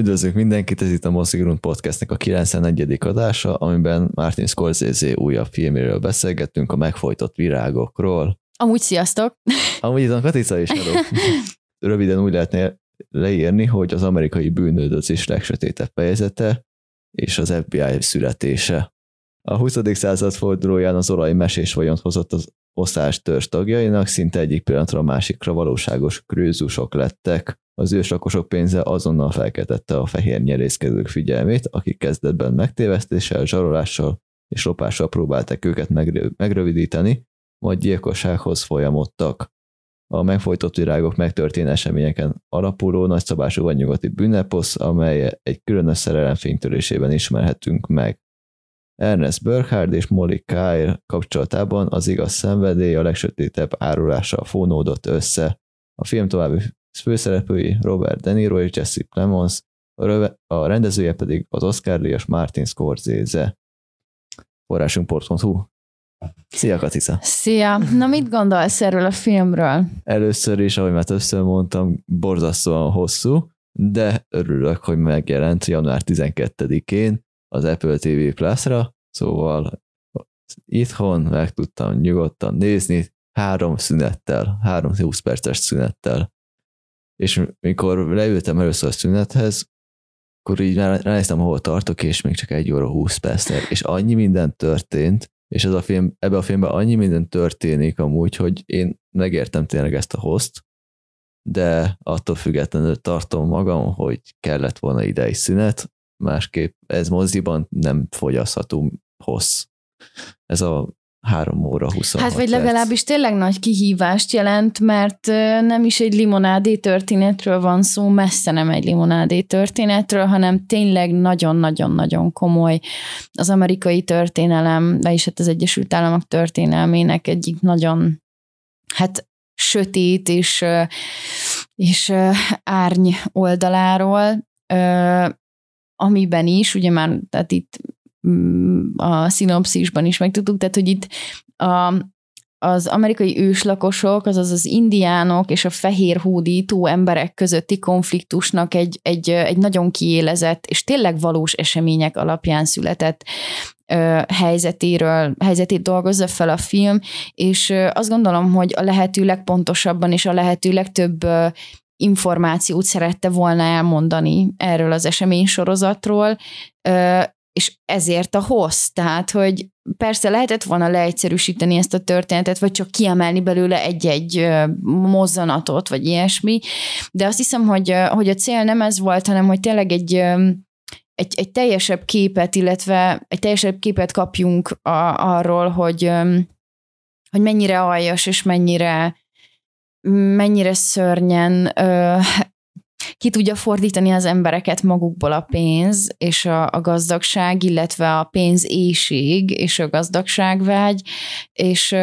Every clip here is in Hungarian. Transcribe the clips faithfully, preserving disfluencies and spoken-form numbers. Üdvözlünk mindenkit, ez itt a Mossy Grund Podcastnek a kilencvenegyedik adása, amiben Martin Scorsese újabb filméről beszélgettünk, a megfojtott virágokról. Amúgy sziasztok! Amúgy itt a Katica is adok. Röviden úgy lehetne leírni, hogy az amerikai bűnöldözés legsötétebb fejezete és az ef bé i születése. A huszadik század fordulóján az olaj mesés vagyont hozott az Osage törzs tagjainak, szinte egyik pillanatra a másikra valóságos krőzusok lettek. Az őslakosok pénze azonnal felkeltette a fehér nyerészkedők figyelmét, akik kezdetben megtévesztéssel, zsarolással és lopással próbálták őket megrövidíteni, majd gyilkossághoz folyamodtak. A megfojtott virágok megtörténő eseményeken alapuló nagyszabású vagy nyugati bűnleposz, amely egy különös szerelem fénytörésében ismerhetünk meg. Ernest Burkhart és Molly Kyle kapcsolatában az igaz szenvedély a legsötétebb árulással fonódott össze. A film további főszereplői Robert De Niro és Jesse Plemons, a rendezője pedig az Oscar-díjas Martin Scorsese. Forrásunk port pont hu. Szia, Katica! Szia! Na, mit gondolsz erről a filmről? Először is, ahogy már többször mondtam, borzasztóan hosszú, de örülök, hogy megjelent január tizenkettedikén az Apple té vé Plus-ra, szóval itthon meg tudtam nyugodtan nézni három szünettel, három húsz perces szünettel. És mikor leültem először a szünethez, akkor így ránéztem, hol tartok, és még csak egy óra húsz percnél, és annyi minden történt, és ez a film, ebben a filmben annyi minden történik amúgy, hogy én megértem tényleg ezt a host, de attól függetlenül tartom magam, hogy kellett volna idei szünet, másképp ez moziban nem fogyasztható hossz. Ez a három óra huszonhat Hát vagy legalábbis tényleg nagy kihívást jelent, mert nem is egy limonádé történetről van szó, messze nem egy limonádé történetről, hanem tényleg nagyon-nagyon-nagyon komoly az amerikai történelem, de is hát az Egyesült Államok történelmének egyik nagyon, hát sötét és, és árny oldaláról, amiben is, ugye már, tehát itt a szinopszisban is megtudtuk, tehát, hogy itt a, az amerikai őslakosok, azaz az indiánok és a fehérhódító emberek közötti konfliktusnak egy, egy, egy nagyon kiélezett és tényleg valós események alapján született ö, helyzetéről, helyzetét dolgozza fel a film, és ö, azt gondolom, hogy a lehető legpontosabban és a lehető legtöbb ö, információt szerette volna elmondani erről az eseménysorozatról, ö, és ezért a hossz, tehát, hogy persze lehetett volna leegyszerűsíteni ezt a történetet, vagy csak kiemelni belőle egy-egy mozzanatot, vagy ilyesmi, de azt hiszem, hogy, hogy a cél nem ez volt, hanem hogy tényleg egy, egy, egy teljesebb képet, illetve egy teljesebb képet kapjunk a, arról, hogy, hogy mennyire aljas, és mennyire, mennyire szörnyen ki tudja fordítani az embereket magukból a pénz és a, a gazdagság, illetve a pénzéhség és a gazdagságvágy, és,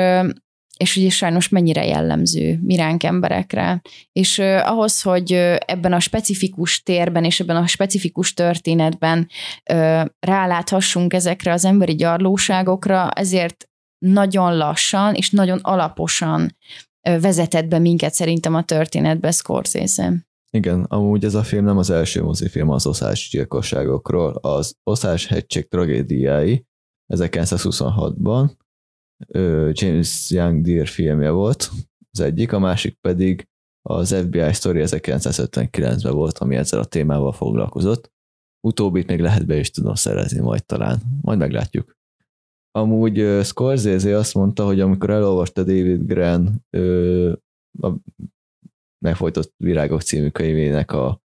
és ugye sajnos mennyire jellemző miránk emberekre. És ahhoz, hogy ebben a specifikus térben és ebben a specifikus történetben ráláthassunk ezekre az emberi gyarlóságokra, ezért nagyon lassan és nagyon alaposan vezetett be minket szerintem a történetbe Scorsese. Igen, amúgy ez a film nem az első mozifilm az Osage gyilkosságokról, az Osage-hegység tragédiái ezerkilencszázhuszonhatban James Young Deere filmje volt az egyik, a másik pedig az ef bé i Story ezerkilencszázötvenkilencben volt, ami ezzel a témával foglalkozott. Utóbbit még lehet be is tudom szerezni majd talán, majd meglátjuk. Amúgy Scorsese azt mondta, hogy amikor elolvasta David Grann a Megfojtott Virágok című könyvének a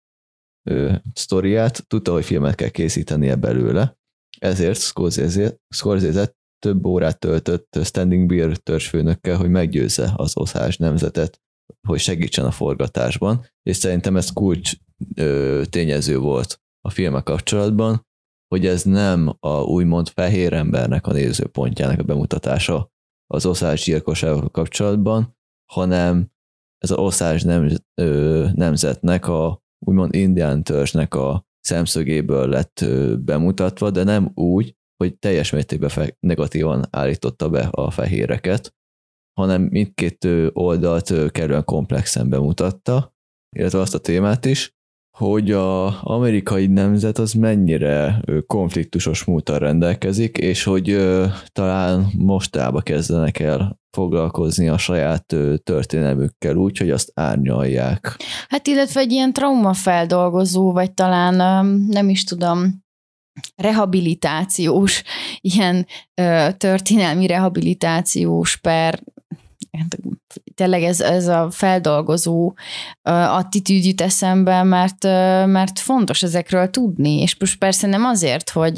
ö, sztoriát, tudta, hogy filmet kell készítenie belőle, ezért Scorsese, Scorsese több órát töltött Standing Bear törzsfőnökkel, hogy meggyőzze az Osage nemzetet, hogy segítsen a forgatásban, és szerintem ez kulcs ö, tényező volt a filmek kapcsolatban, hogy ez nem a úgymond fehér embernek a nézőpontjának a bemutatása az Osage gyilkossággal kapcsolatban, hanem ez az Osage nem, ö, nemzetnek, a úgymond indián törzsnek a szemszögéből lett ö, bemutatva, de nem úgy, hogy teljes mértékben fe, negatívan állította be a fehéreket, hanem mindkét oldalt ö, kellően komplexen bemutatta, illetve azt a témát is, hogy az amerikai nemzet az mennyire konfliktusos múltal rendelkezik, és hogy talán mostába kezdenek el foglalkozni a saját történelmükkel úgy, hogy azt árnyalják. Hát illetve egy ilyen traumafeldolgozó, vagy talán nem is tudom, rehabilitációs, ilyen történelmi rehabilitációs per tényleg ez, ez a feldolgozó attitűd jut eszembe, mert, mert fontos ezekről tudni, és most persze nem azért, hogy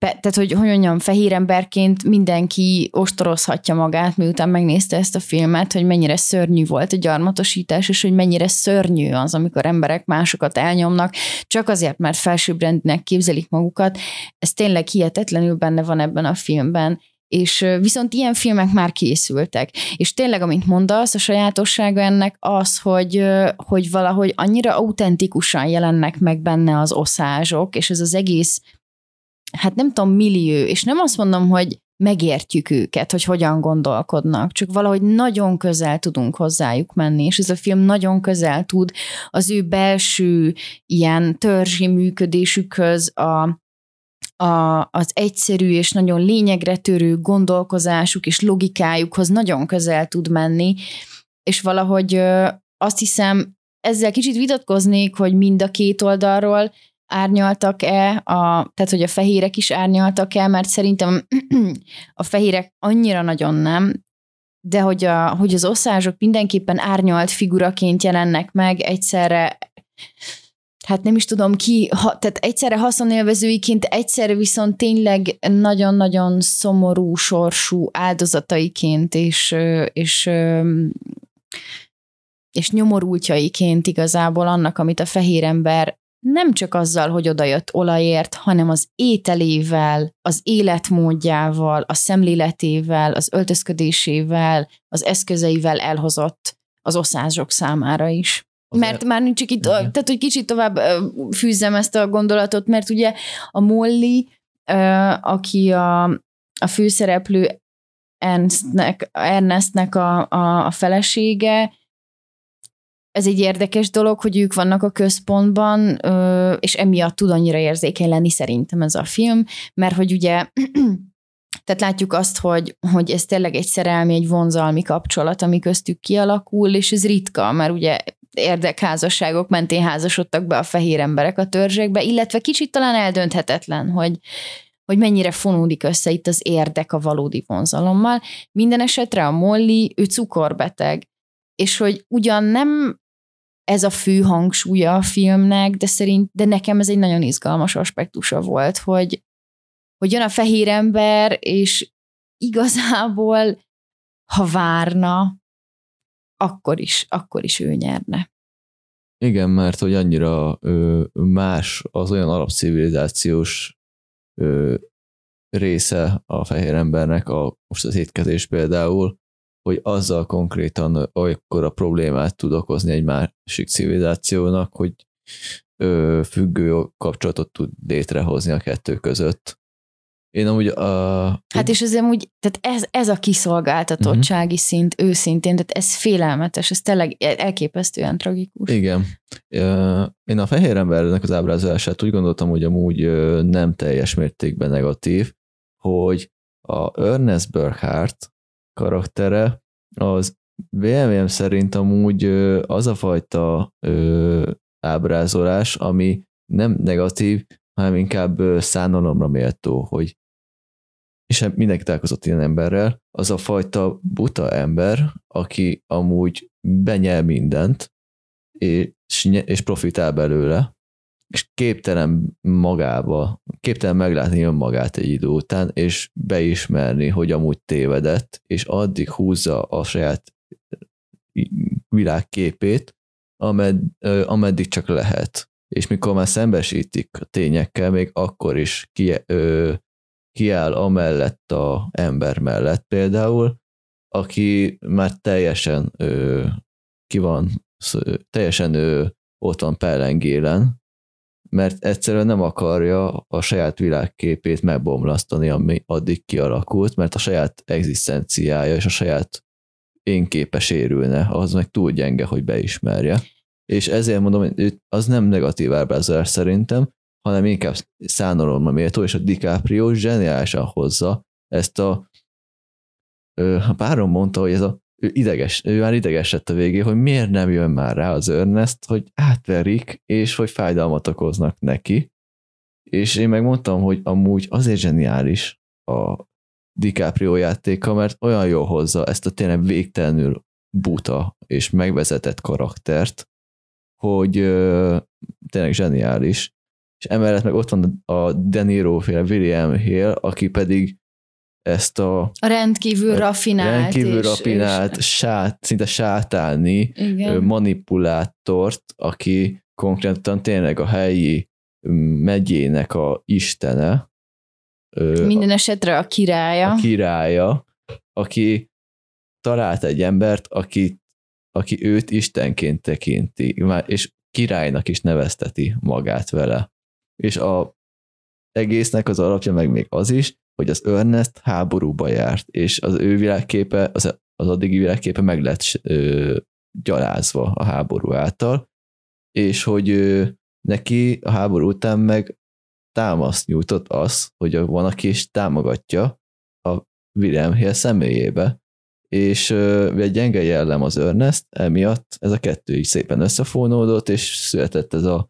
tehát, hogy hogy mondjam, fehér emberként mindenki ostorozhatja magát, miután megnézte ezt a filmet, hogy mennyire szörnyű volt a gyarmatosítás, és hogy mennyire szörnyű az, amikor emberek másokat elnyomnak, csak azért, mert felsőbbrendűnek képzelik magukat. Ez tényleg hihetetlenül benne van ebben a filmben, és viszont ilyen filmek már készültek. És tényleg, amint mondasz, a sajátossága ennek az, hogy, hogy valahogy annyira autentikusan jelennek meg benne az oszázsok, és ez az egész, hát nem tudom, millió, és nem azt mondom, hogy megértjük őket, hogy hogyan gondolkodnak, csak valahogy nagyon közel tudunk hozzájuk menni, és ez a film nagyon közel tud az ő belső ilyen törzsi működésükhöz, a A, az egyszerű és nagyon lényegre törő gondolkozásuk és logikájukhoz nagyon közel tud menni, és valahogy ö, azt hiszem, ezzel kicsit vitatkoznék, hogy mind a két oldalról árnyaltak-e, a, tehát hogy a fehérek is árnyaltak-e, mert szerintem a fehérek annyira nagyon nem, de hogy, a, hogy az oszázsok mindenképpen árnyalt figuraként jelennek meg egyszerre, hát nem is tudom ki, ha, tehát egyszerre haszonélvezőiként, egyszerre viszont tényleg nagyon-nagyon szomorú sorsú áldozataiként, és, és, és nyomorultjaiként igazából annak, amit a fehér ember nem csak azzal, hogy odajött olajért, hanem az ételével, az életmódjával, a szemléletével, az öltözködésével, az eszközeivel elhozott az oszázsok számára is. Mert már nincs itt, tehát hogy kicsit tovább fűzzem ezt a gondolatot, mert ugye a Molly, aki a, a főszereplő Ernestnek, Ernestnek a, a, a felesége, ez egy érdekes dolog, hogy ők vannak a központban, és emiatt tud annyira érzékeny lenni szerintem ez a film, mert hogy ugye tehát látjuk azt, hogy, hogy ez tényleg egy szerelmi, egy vonzalmi kapcsolat, ami köztük kialakul, és ez ritka, mert ugye érdekházasságok mentén házasodtak be a fehér emberek a törzsekbe, illetve kicsit talán eldönthetetlen, hogy, hogy mennyire fonódik össze itt az érdek a valódi vonzalommal. Minden esetre a Molly, ő cukorbeteg, és hogy ugyan nem ez a fő hangsúlya a filmnek, de szerint, de nekem ez egy nagyon izgalmas aspektusa volt, hogy, hogy jön a fehér ember, és igazából, ha várna, akkor is, akkor is ő nyerne. Igen, mert hogy annyira ö, más az olyan alapcivilizációs ö, része a fehér embernek, a, most az étkezés például, hogy azzal konkrétan olyakkora problémát tud okozni egy másik civilizációnak, hogy ö, függő kapcsolatot tud létrehozni a kettő között. Én amúgy... A... Hát és ez amúgy, tehát ez, ez a kiszolgáltatottsági uh-huh. szint őszintén, tehát ez félelmetes, ez tényleg elképesztően tragikus. Igen. Én a fehér embernek az ábrázolását úgy gondoltam, hogy amúgy nem teljes mértékben negatív, hogy a Ernest Burkhart karaktere az véleményem szerint amúgy az a fajta ábrázolás, ami nem negatív, hanem inkább szánalomra méltó, hogy és mindenki találkozott ilyen emberrel, az a fajta buta ember, aki amúgy benyel mindent, és, és profitál belőle, és képtelen magába, képtelen meglátni önmagát egy idő után, és beismerni, hogy amúgy tévedett, és addig húzza a saját világképét, amed, ameddig csak lehet. És mikor már szembesítik a tényekkel, még akkor is ki, ö, kiáll amellett a ember mellett például, aki már teljesen ö, ki van, teljesen ö, ott van pellengélen, mert egyszerűen nem akarja a saját világképét megbomlasztani, ami addig kialakult, mert a saját egzisztenciája és a saját énképes érülne, az meg túl gyenge, hogy beismerje. és ezért mondom, hogy az nem negatív ábrázolás szerintem, hanem inkább szánalomra méltó, és a DiCaprio zseniálisan hozza ezt a, a párom mondta, hogy ez a, ő ideges, ő már ideges lett a végén, hogy miért nem jön már rá az Ernest, hogy átverik, és hogy fájdalmat okoznak neki, és én megmondtam, hogy amúgy azért zseniális a DiCaprio játéka, mert olyan jól hozza ezt a tényleg végtelenül buta és megvezetett karaktert, hogy ö, tényleg zseniális. És emellett meg ott van a De Niro-féle William Hale, aki pedig ezt a, a rendkívül rafinált, rendkívül és, rafinált és... Sát, szinte sátáni igen. manipulátort, aki konkrétan tényleg a helyi megyének a istene. Minden esetre a királya. A királya, aki talált egy embert, aki, aki őt istenként tekinti, és királynak is nevezteti magát vele. És a egésznek az alapja meg még az is, hogy az Ernest háborúba járt, és az ő világképe, az, az addigi világképe meg lett ö, gyalázva a háború által, és hogy ö, neki a háború után meg támaszt nyújtott az, hogy van, aki is támogatja a William Hill személyébe, és ö, egy gyenge jellem az Ernest, emiatt ez a kettő így szépen összefonódott, és született ez a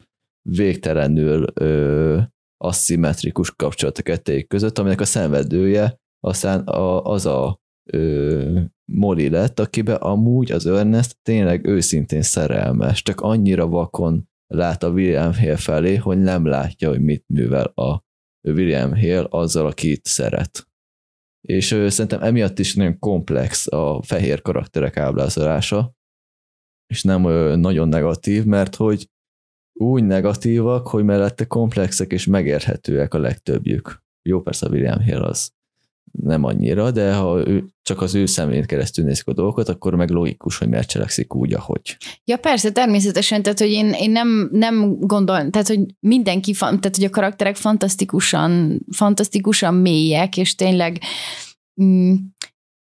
végtelenül ö, aszimmetrikus kapcsolat a kettőjük között, aminek a szenvedője aztán a, az a ö, Molly lett, akiben amúgy az Ernest tényleg őszintén szerelmes, csak annyira vakon lát a William Hale felé, hogy nem látja, hogy mit művel a William Hale azzal, akit szeret. És ö, szerintem emiatt is nagyon komplex a fehér karakterek ábrázolása, és nem ö, nagyon negatív, mert hogy úgy negatívak, hogy mellette komplexek és megérhetőek a legtöbbjük. Jó, persze a William Hale az nem annyira, de ha ő, csak az ő szemén keresztül nézik a dolgokat, akkor meg logikus, hogy miért cselekszik úgy, ahogy. Ja, persze, természetesen, tehát, hogy én, én nem, nem gondolom, tehát, hogy mindenki, tehát, hogy a karakterek fantasztikusan, fantasztikusan mélyek, és tényleg mm,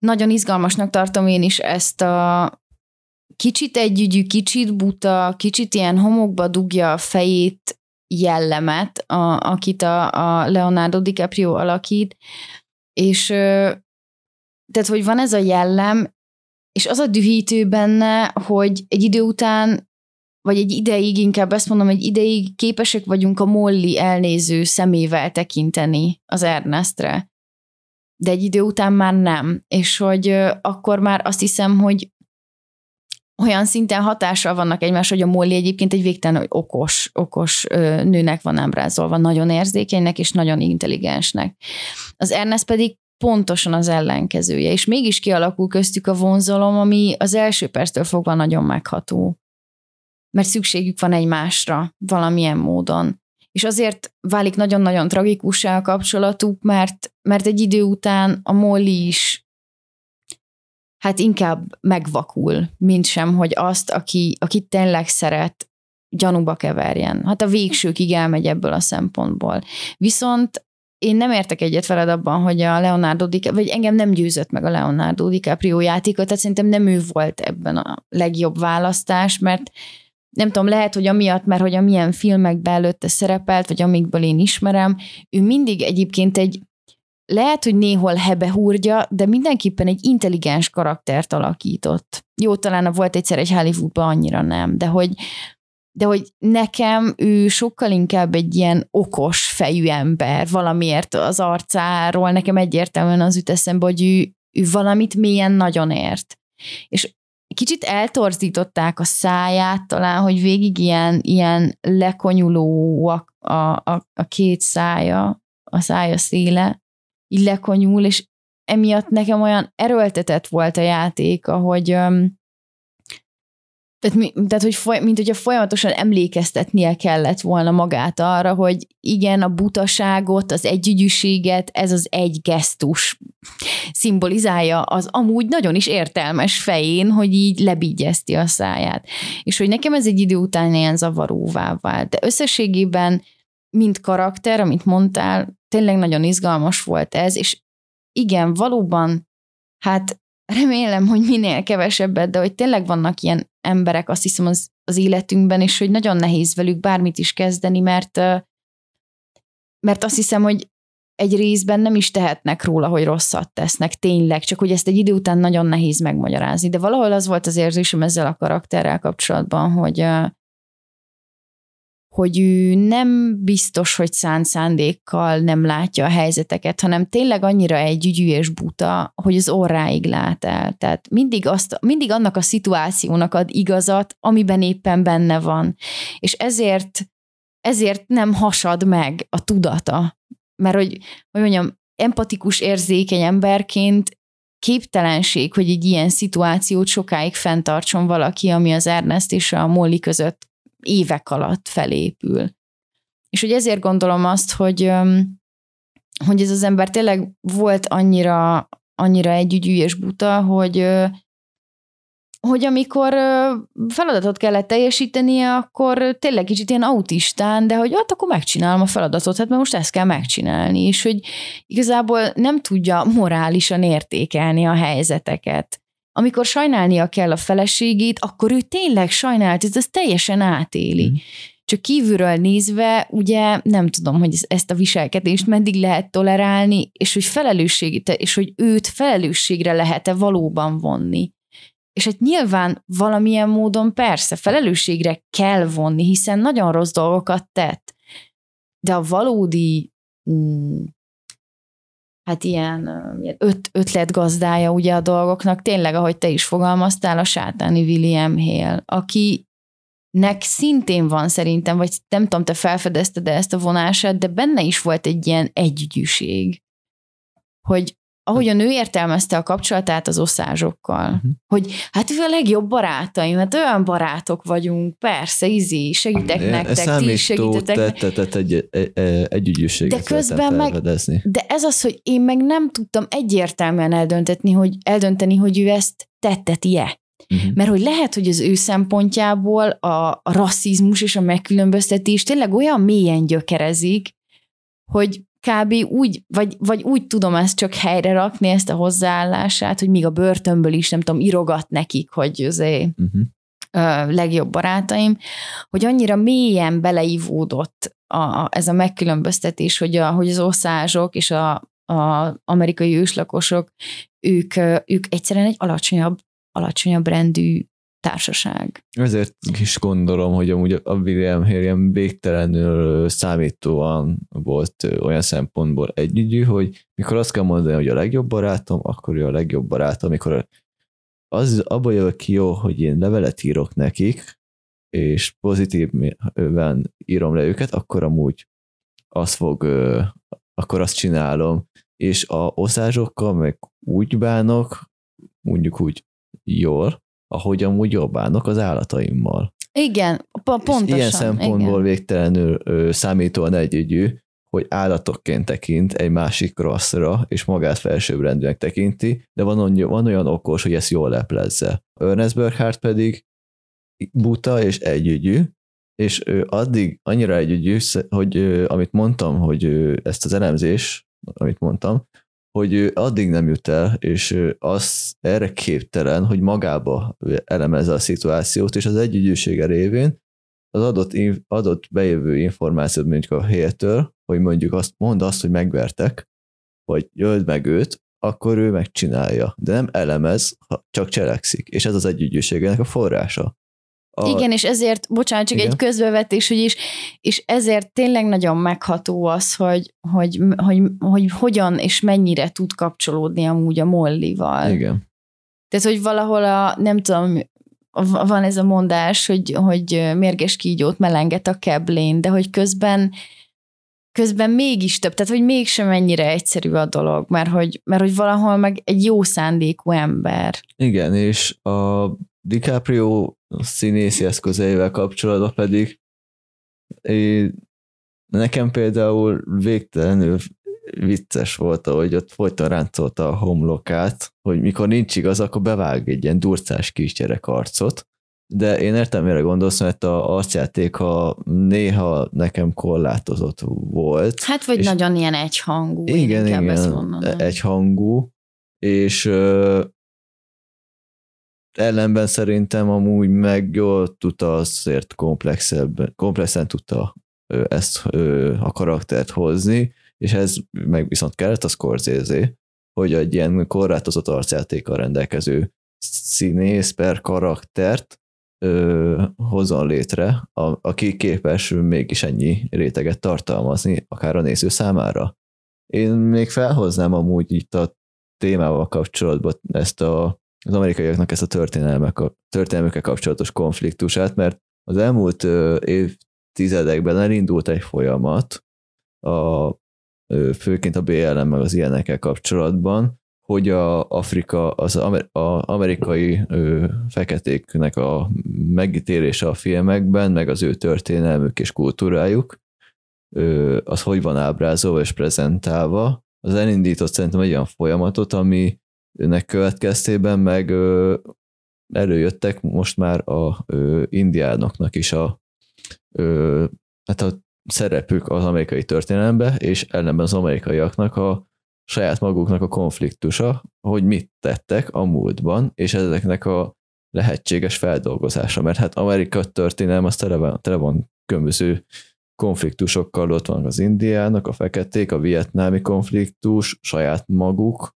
nagyon izgalmasnak tartom én is ezt a kicsit együgyű, kicsit buta, kicsit ilyen homokba dugja a fejét jellemet, a, akit a, a Leonardo DiCaprio alakít, és tehát, hogy van ez a jellem, és az a dühítő benne, hogy egy idő után, vagy egy ideig, inkább ezt mondom, egy ideig képesek vagyunk a Molly elnéző szemével tekinteni az Ernestre, de egy idő után már nem, és hogy akkor már azt hiszem, hogy olyan szinten hatással vannak egymás, hogy a Molly egyébként egy végtelen okos, okos nőnek van ábrázolva, nagyon érzékenynek és nagyon intelligensnek. Az Ernest pedig pontosan az ellenkezője, és mégis kialakul köztük a vonzalom, ami az első perctől fogva nagyon megható. Mert szükségük van egymásra valamilyen módon. És azért válik nagyon-nagyon tragikussá a kapcsolatuk, mert, mert egy idő után a Molly is hát inkább megvakul, mint sem, hogy azt, aki, aki tényleg szeret, gyanúba keverjen. Hát a végsőkig elmegy ebből a szempontból. Viszont én nem értek egyet veled abban, hogy a Leonardo DiCaprio, vagy engem nem győzött meg a Leonardo DiCaprio játéka, tehát szerintem nem ő volt ebben a legjobb választás, mert nem tudom, lehet, hogy amiatt, mert hogy a milyen filmekben előtte szerepelt, vagy amikből én ismerem, ő mindig egyébként egy lehet, hogy néhol hebehúrja, de mindenképpen egy intelligens karaktert alakított. Jó, talán volt egyszer egy Hollywoodban, annyira nem, de hogy, de hogy nekem ő sokkal inkább egy ilyen okos fejű ember, valamiért az arcáról, nekem egyértelműen az jut eszembe, hogy ő, ő valamit mélyen nagyon ért. És kicsit eltorzították a száját talán, hogy végig ilyen, ilyen lekonyuló a, a, a, a két szája, a szája széle, így lekonyul, és emiatt nekem olyan erőltetett volt a játék, ahogy tehát, tehát hogy foly, mint hogyha folyamatosan emlékeztetnie kellett volna magát arra, hogy igen, a butaságot, az együgyűséget, ez az egy gesztus szimbolizálja az amúgy nagyon is értelmes fején, hogy így lebigyezti a száját. És hogy nekem ez egy idő után ilyen zavaróvá vált. De összességében mint karakter, amit mondtál, tényleg nagyon izgalmas volt ez, és igen, valóban, hát remélem, hogy minél kevesebbet, de hogy tényleg vannak ilyen emberek, azt hiszem, az, az életünkben, és hogy nagyon nehéz velük bármit is kezdeni, mert, mert azt hiszem, hogy egy részben nem is tehetnek róla, hogy rosszat tesznek, tényleg, csak hogy ezt egy idő után nagyon nehéz megmagyarázni. De valahol az volt az érzésem ezzel a karakterrel kapcsolatban, hogy, hogy ő nem biztos, hogy szánt szándékkal nem látja a helyzeteket, hanem tényleg annyira egy ügyű és buta, hogy az orráig lát el. Tehát mindig, azt, mindig annak a szituációnak ad igazat, amiben éppen benne van. És ezért, ezért nem hasad meg a tudata. Mert hogy, hogy mondjam, empatikus, érzékeny emberként képtelenség, hogy egy ilyen szituációt sokáig fenntartson valaki, ami az Ernest és a Molly között évek alatt felépül. És hogy ezért gondolom azt, hogy, hogy ez az ember tényleg volt annyira, annyira együgyű és buta, hogy, hogy amikor feladatot kellett teljesítenie, akkor tényleg kicsit ilyen autistán, de hogy ott akkor megcsinálom a feladatot, hát mert most ezt kell megcsinálni, és hogy igazából nem tudja morálisan értékelni a helyzeteket. Amikor sajnálnia kell a feleségét, akkor ő tényleg sajnált, ez, ez teljesen átéli. Mm. Csak kívülről nézve, ugye nem tudom, hogy ezt a viselkedést meddig lehet tolerálni, és hogy felelősség, és hogy őt felelősségre lehet-e valóban vonni. És hát nyilván valamilyen módon persze felelősségre kell vonni, hiszen nagyon rossz dolgokat tett. De a valódi mm, hát ilyen öt, ötletgazdája ugye a dolgoknak, tényleg, ahogy te is fogalmaztál, a sátáni William Hale, akinek szintén van szerintem, vagy nem tudom, te felfedezted ezt a vonását, de benne is volt egy ilyen együgyűség, hogy ahogyan ő értelmezte a kapcsolatát az oszázsokkal, uh-huh. hogy hát ő a legjobb barátaim, hát olyan barátok vagyunk, persze, izé, segítek é, nektek, ti is segítetek. Tettetett egy, egy, együgyűséget szeretem felfedezni. De ez az, hogy én meg nem tudtam egyértelműen eldöntetni, hogy, eldönteni, hogy ő ezt tetteti-e. Uh-huh. Mert hogy lehet, hogy az ő szempontjából a, a rasszizmus és a megkülönböztetés tényleg olyan mélyen gyökerezik, hogy kb. Úgy, vagy, vagy úgy tudom ezt csak helyre rakni, ezt a hozzáállását, hogy még a börtönből is, nem tudom, irogat nekik, hogy az uh-huh. legjobb barátaim, hogy annyira mélyen beleívódott a, a, ez a megkülönböztetés, hogy, a, hogy az oszázsok és az amerikai őslakosok, ők, ők egyszerűen egy alacsonyabb, alacsonyabb rendű társaság. Ezért is gondolom, hogy amúgy a William Hale ilyen végtelenül számítóan volt olyan szempontból együgyű, hogy mikor azt kell mondani, hogy a legjobb barátom, akkor ő a legjobb barátom, mikor az abban jövök ki jó, hogy én levelet írok nekik, és pozitíven írom le őket, akkor amúgy azt fog, akkor azt csinálom, és a oszázsokkal meg úgy bánok, mondjuk úgy jól, ahogy amúgy jobb bánok az állataimmal. Igen, pontosan. És ilyen szempontból igen. végtelenül ö, számítóan együgyű, hogy állatokként tekint egy másik rasszra, és magát felsőbbrendűnek tekinti, de van, on, van olyan okos, hogy ezt jól leplezze. Ernest Burkhart pedig buta és együgyű, és ő addig annyira együgyű, hogy ö, amit mondtam, hogy ö, ezt az elemzés, amit mondtam, hogy ő addig nem jut el, és az erre képtelen, hogy magába elemezze a szituációt, és az együgyűsége révén az adott, adott bejövő információt mondjuk a helytől, hogy mondjuk azt mond azt, hogy megvertek, vagy öld meg őt, akkor ő megcsinálja. De nem elemez, csak cselekszik. És ez az együgyűségének a forrása. A... Igen, és ezért, bocsánat, csak Igen. egy közbevetés, hogy is, és ezért tényleg nagyon megható az, hogy, hogy, hogy, hogy hogyan és mennyire tud kapcsolódni amúgy a Mollyval. Igen. Tehát, hogy valahol a, nem tudom, van ez a mondás, hogy, hogy mérges kígyót melenget a keblén, de hogy közben közben mégis több, tehát hogy mégsem ennyire egyszerű a dolog, mert hogy, mert hogy valahol meg egy jó szándékú ember. Igen, és a DiCaprio színészi eszközeivel kapcsolatban pedig nekem például végtelenül vicces volt, ahogy ott folyton ráncolta a homlokát, hogy mikor nincs igaz, akkor bevág egy ilyen durcás kisgyerek arcot, de én értem, mire gondolsz, mert a arcjátéka néha nekem korlátozott volt. Hát vagy nagyon ilyen egyhangú. Igen, igen, egyhangú, és ellenben szerintem amúgy meg jól tudta, azért komplexebb, komplexen tudta ezt a karaktert hozni, és ez meg viszont kellett a Scorsese, hogy egy ilyen korlátozott arcjátékkal rendelkező színész per karaktert hozzon létre, aki képes mégis ennyi réteget tartalmazni, akár a néző számára. Én még felhoznám amúgy itt a témával kapcsolatban ezt a, az amerikaiaknak ezt a történelmükkel kapcsolatos konfliktusát, mert az elmúlt évtizedekben elindult egy folyamat, a, főként a bé el em meg az ilyenekkel kapcsolatban, hogy a Afrika, az amer, a amerikai ö, feketéknek a megítélése a filmekben, meg az ő történelmük és kultúrájuk, ö, az hogy van ábrázolva és prezentálva, az elindított szerintem egy olyan folyamatot, aminek következtében meg ö, előjöttek most már a ö, indiánoknak is a, ö, hát a szerepük az amerikai történelembe, és ellenben az amerikaiaknak a saját maguknak a konfliktusa, hogy mit tettek a múltban, és ezeknek a lehetséges feldolgozása, mert hát Amerika történelme az tele van, tele van különböző konfliktusokkal, ott van az indiának, a feketék, a vietnámi konfliktus, saját maguk.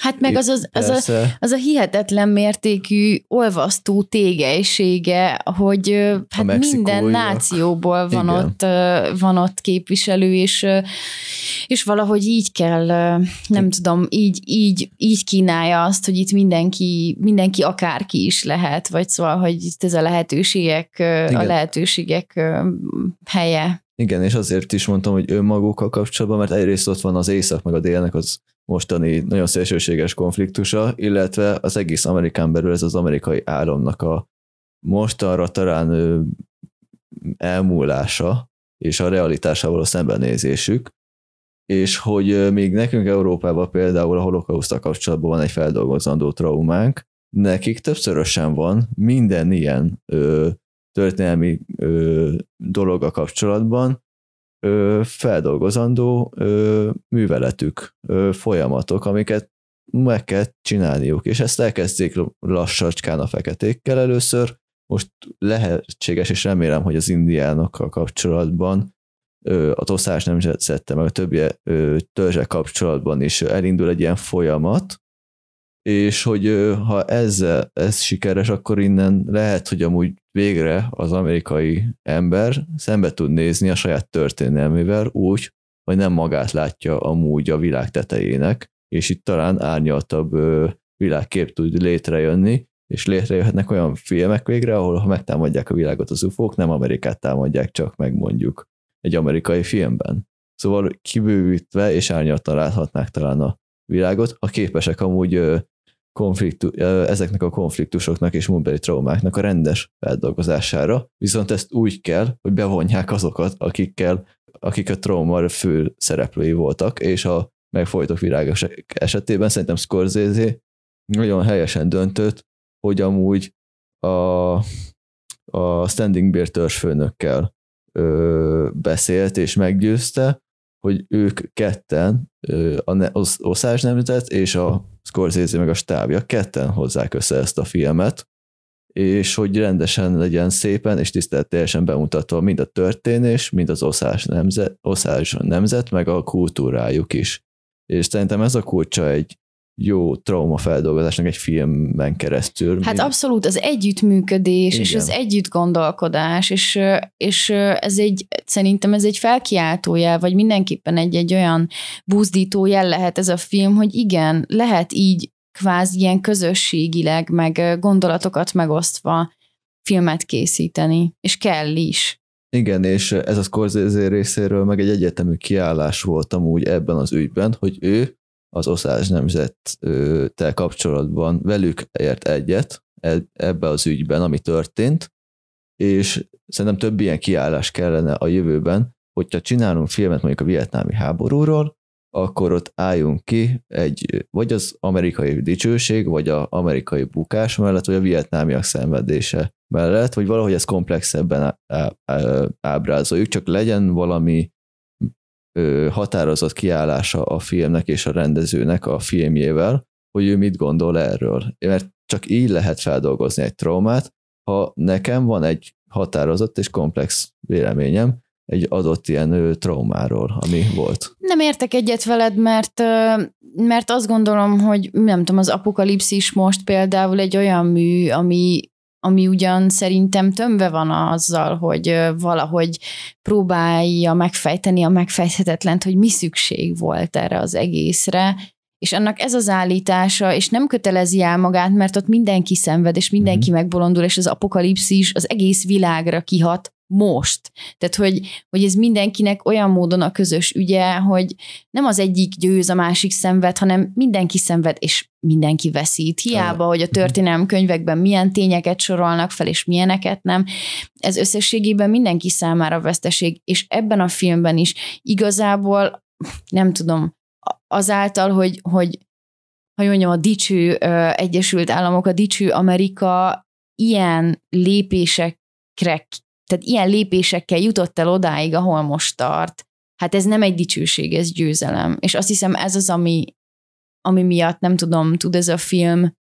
Hát meg az, az, az, az, a, az a hihetetlen mértékű olvasztó tégelysége, hogy hát minden nációból van ott, van ott képviselő, és, és valahogy így kell, nem itt. tudom, így, így, így kínálja azt, hogy itt mindenki, mindenki akárki is lehet, vagy szóval, hogy itt ez a lehetőségek, igen. a lehetőségek helye. Igen, és azért is mondtam, hogy önmagukkal kapcsolatban, mert egyrészt ott van az észak, meg a délnek az mostani nagyon szélsőséges konfliktusa, illetve az egész Amerikán belül ez az amerikai államnak a mostanra talán elmúlása és a realitásával a szembenézésük, és hogy még nekünk Európában például a holokauszttal kapcsolatban van egy feldolgozandó traumánk, nekik többszörösen van minden ilyen ö, történelmi ö, dolog a kapcsolatban, Ö, feldolgozandó ö, műveletük, ö, folyamatok, amiket meg kell csinálniuk, és ezt elkezdték lassacskán a feketékkel először, most lehetséges, és remélem, hogy az indiánokkal kapcsolatban, ö, a Osage nemzetszettel, meg a többi törzsek kapcsolatban is elindul egy ilyen folyamat, és hogy ö, ha ezzel, ez sikeres, akkor innen lehet, hogy amúgy végre az amerikai ember szembe tud nézni a saját történelmével úgy, hogy nem magát látja amúgy a világ tetejének, és itt talán árnyaltabb világkép tud létrejönni, és létrejöhetnek olyan filmek végre, ahol ha megtámadják a világot az ufók, nem Amerikát támadják csak meg mondjuk egy amerikai filmben. Szóval kibővítve és árnyaltan láthatnák talán a világot, ha képesek amúgy Konfliktus, ezeknek a konfliktusoknak és múltbeli traumáknak a rendes feldolgozására, viszont ezt úgy kell, hogy bevonják azokat, akikkel, akik a trauma fő szereplői voltak, és a megfojtott virágok esetében szerintem Scorsese nagyon helyesen döntött, hogy amúgy a, a Standing Bear törzsfőnökkel ö, beszélt és meggyőzte, hogy ők ketten, az Osage nemzet és a Scorsese meg a stábja ketten hozzák össze ezt a filmet, és hogy rendesen legyen szépen és tiszteletteljesen bemutatva mind a történés, mind az Osage nemzet, Osage nemzet, meg a kultúrájuk is. És szerintem ez a kulcsa egy jó traumafeldolgozásnak egy filmben keresztül. Hát abszolút, az együttműködés, igen. És az együttgondolkodás, és, és ez egy, szerintem ez egy felkiáltójel, vagy mindenképpen egy-egy olyan buzdítójel lehet ez a film, hogy igen, lehet így kvázi ilyen közösségileg, meg gondolatokat megosztva filmet készíteni, és kell is. Igen, és ez a Scorsese részéről meg egy egyetemű kiállás volt amúgy ebben az ügyben, hogy ő az Osage nemzettel kapcsolatban velük ért egyet ebbe az ügyben, ami történt, és szerintem több ilyen kiállás kellene a jövőben, hogyha csinálunk filmet mondjuk a vietnámi háborúról, akkor ott álljunk ki egy, vagy az amerikai dicsőség, vagy az amerikai bukás mellett, vagy a vietnámiak szenvedése mellett, hogy valahogy ezt komplexebben ábrázoljuk, csak legyen valami határozott kiállása a filmnek és a rendezőnek a filmjével, hogy ő mit gondol erről. Mert Csak így lehet feldolgozni egy traumát, ha nekem van egy határozott és komplex véleményem egy adott ilyen traumáról, ami volt. Nem értek egyet veled, mert, mert azt gondolom, hogy nem tudom, az Apokalipszis most például egy olyan mű, ami, ami ugyan szerintem tömve van azzal, hogy valahogy próbálja megfejteni a megfejthetetlent, hogy mi szükség volt erre az egészre, és annak ez az állítása, és nem kötelezi el magát, mert ott mindenki szenved, és mindenki mm-hmm. megbolondul, és az apokalipszis az egész világra kihat most. Tehát, hogy, hogy ez mindenkinek olyan módon a közös ügye, hogy nem az egyik győz, a másik szenved, hanem mindenki szenved, és mindenki veszít. Hiába, hogy a történelmi könyvekben milyen tényeket sorolnak fel, és milyeneket nem. Ez összességében mindenki számára veszteség, és ebben a filmben is igazából, nem tudom, azáltal, hogy, hogy, hogy mondjam, a dicső Egyesült Államok, a dicső Amerika ilyen lépésekre, tehát ilyen lépésekkel jutott el odáig, ahol most tart. Hát ez nem egy dicsőség, ez győzelem. És azt hiszem ez az, ami, ami miatt, nem tudom, tud ez a film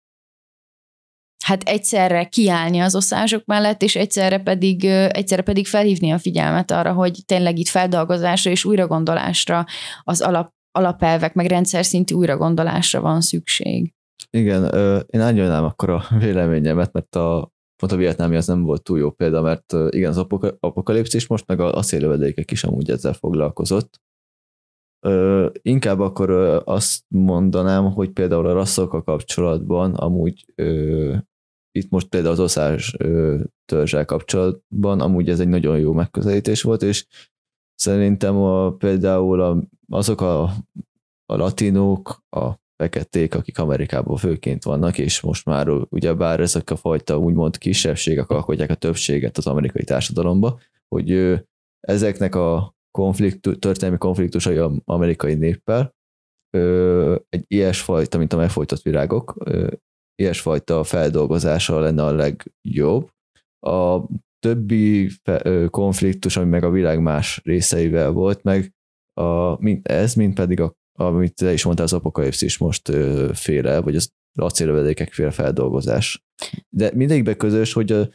hát egyszerre kiállni az oszázsok mellett, és egyszerre pedig, egyszerre pedig felhívni a figyelmet arra, hogy tényleg itt feldolgozásra és újragondolásra az alap alapelvek, meg rendszer szintű újragondolásra van szükség. Igen, én árnyolnám akkor a véleményemet, mert a, pont a vietnámi az nem volt túl jó példa, mert igen, az apokalipszis most, meg az acélövedékek is amúgy ezzel foglalkozott. Inkább akkor azt mondanám, hogy például a rasszokkal kapcsolatban, amúgy itt most például az oszázs törzsel kapcsolatban, amúgy ez egy nagyon jó megközelítés volt, és szerintem a, például a, azok a, a latinók, a feketék, akik Amerikában főként vannak, és most már ugyebár ezek a fajta úgymond kisebbségek alkotják a többséget az amerikai társadalomba, hogy ő, ezeknek a konfliktu, történelmi konfliktusai az amerikai néppel ö, egy ilyesfajta, mint a megfojtott virágok, ö, ilyesfajta feldolgozása lenne a legjobb. A többi konfliktus, ami meg a világ más részeivel volt, meg a, mind ez, mint pedig, a, amit te is mondtál, az apokalipszis most féle, vagy az acélövedékek féle feldolgozás. De mindegyikben közös, hogy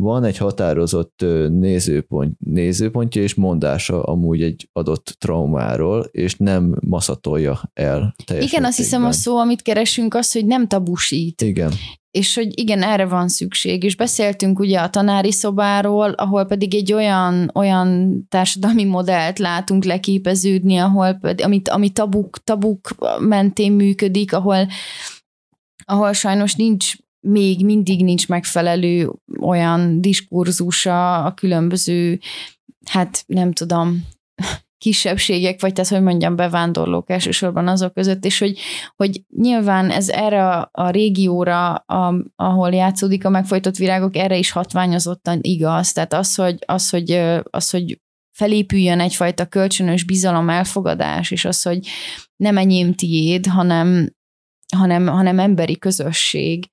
van egy határozott nézőpont, nézőpontja és mondása amúgy egy adott traumáról, és nem maszatolja el teljesen. Igen, azt hiszem a szó, amit keresünk, az, hogy nem tabusít. Igen. És hogy igen, erre van szükség. És beszéltünk ugye a tanári szobáról, ahol pedig egy olyan, olyan társadalmi modellt látunk leképeződni, ahol, amit, ami tabuk, tabuk mentén működik, ahol, ahol sajnos nincs, még mindig nincs megfelelő olyan diskurzusa a különböző, hát nem tudom, kisebbségek, vagy tehát, hogy mondjam, bevándorlók elsősorban azok között, és hogy, hogy nyilván ez erre a, a régióra, a, ahol játszódik a megfojtott virágok, erre is hatványozottan igaz. Tehát az, hogy, az, hogy, az, hogy felépüljön egyfajta kölcsönös bizalom, elfogadás, és az, hogy nem enyém tiéd, hanem, hanem, hanem emberi közösség.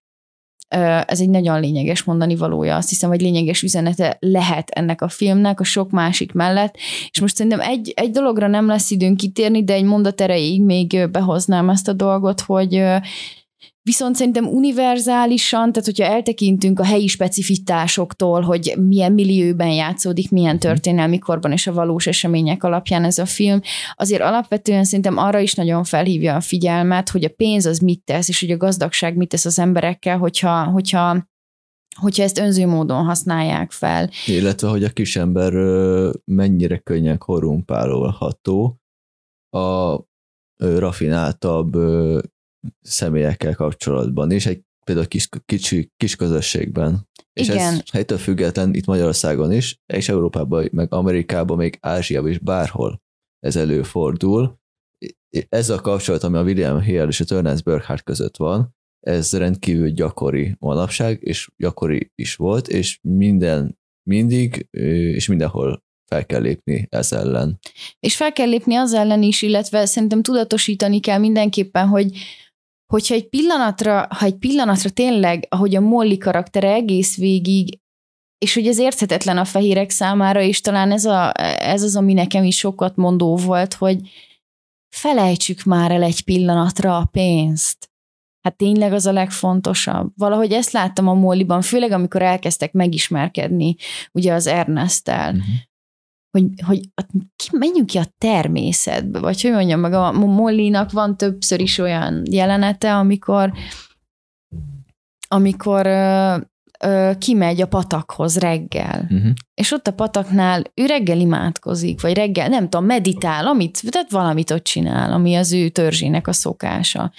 Ez egy nagyon lényeges mondani valója, azt hiszem, hogy lényeges üzenete lehet ennek a filmnek a sok másik mellett, és most szerintem egy, egy dologra nem lesz időnk kitérni, de egy mondat erejéig még behoznám ezt a dolgot, hogy viszont szerintem univerzálisan, tehát hogyha eltekintünk a helyi specifitásoktól, hogy milyen millióben játszódik, milyen történelmi korban és a valós események alapján ez a film, azért alapvetően szerintem arra is nagyon felhívja a figyelmet, hogy a pénz az mit tesz, és hogy a gazdagság mit tesz az emberekkel, hogyha, hogyha, hogyha ezt önző módon használják fel. Illetve, hogy a kisember mennyire könnyen korrumpálolható a rafináltabb személyekkel kapcsolatban, és egy például kis, kicsi, kis közösségben. Igen. És ez helytől független itt Magyarországon is, és Európában, meg Amerikában, még Ázsiában is bárhol ez előfordul. Ez a kapcsolat, ami a William Hale és a Ernest Burkhart között van, ez rendkívül gyakori manapság, és gyakori is volt, és minden, mindig, és mindenhol fel kell lépni ez ellen. És fel kell lépni az ellen is, illetve szerintem tudatosítani kell mindenképpen, hogy hogyha egy pillanatra, ha egy pillanatra tényleg, ahogy a Molly karaktere egész végig, és hogy ez érthetetlen a fehérek számára, és talán ez, a, ez az, ami nekem is sokat mondó volt, hogy felejtsük már el egy pillanatra a pénzt. hát tényleg az a legfontosabb. Valahogy ezt láttam a Mollyban, főleg amikor elkezdtek megismerkedni ugye az Ernesttel, uh-huh. hogy, hogy menjünk ki a természetbe, vagy hogy mondjam, meg a Mollynak van többször is olyan jelenete, amikor amikor ö, ö, kimegy a patakhoz reggel, uh-huh. és ott a pataknál ő reggel imádkozik, vagy reggel, nem tudom, meditál, amit, tehát valamit ott csinál, ami az ő törzsének a szokása.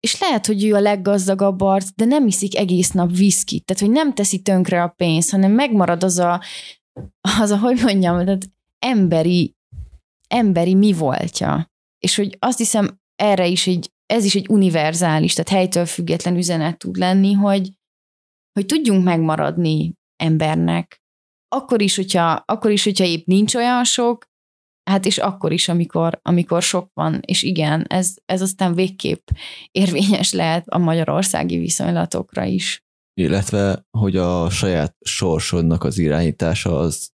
És lehet, hogy ő a leggazdagabb arc, de nem iszik egész nap viszkit, tehát hogy nem teszi tönkre a pénzt, hanem megmarad az a, az a hogy mondjam, tehát emberi, emberi mi voltja. És hogy azt hiszem, erre is egy ez is egy univerzális, tehát helytől független üzenet tud lenni, hogy, hogy tudjunk megmaradni embernek. Akkor is, hogyha, akkor is, hogyha épp nincs olyan sok, hát és akkor is, amikor, amikor sok van, és igen, ez, ez aztán végképp érvényes lehet a magyarországi viszonylatokra is. Illetve, hogy a saját sorsodnak az irányítása, az,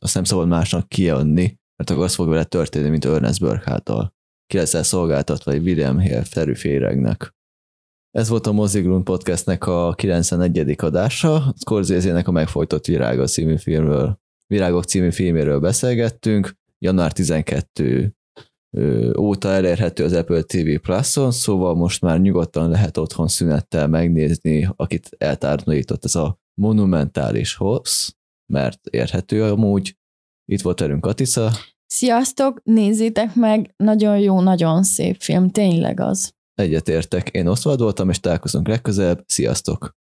azt nem szabad másnak kiadni, mert akkor az fog vele történni, mint Ernest Burkhart-tal. Ki leszel szolgáltatva egy William Hale szerű féregnek. Ez volt a Mossy Grund Podcastnek a kilencvenegyedik adása, Scorsese-nek a Megfojtott Virágok című filmről, Virágok című filméről beszélgettünk, január tizenkettő óta elérhető az Apple té vé Plus-on, szóval most már nyugodtan lehet otthon szünettel megnézni, akit eltárnalított ez a monumentális hossz, mert érhető amúgy. Itt volt velünk Katica. Sziasztok, nézzétek meg, nagyon jó, nagyon szép film, tényleg az. Egyetértek, én Oswald voltam, és találkozunk legközelebb, sziasztok!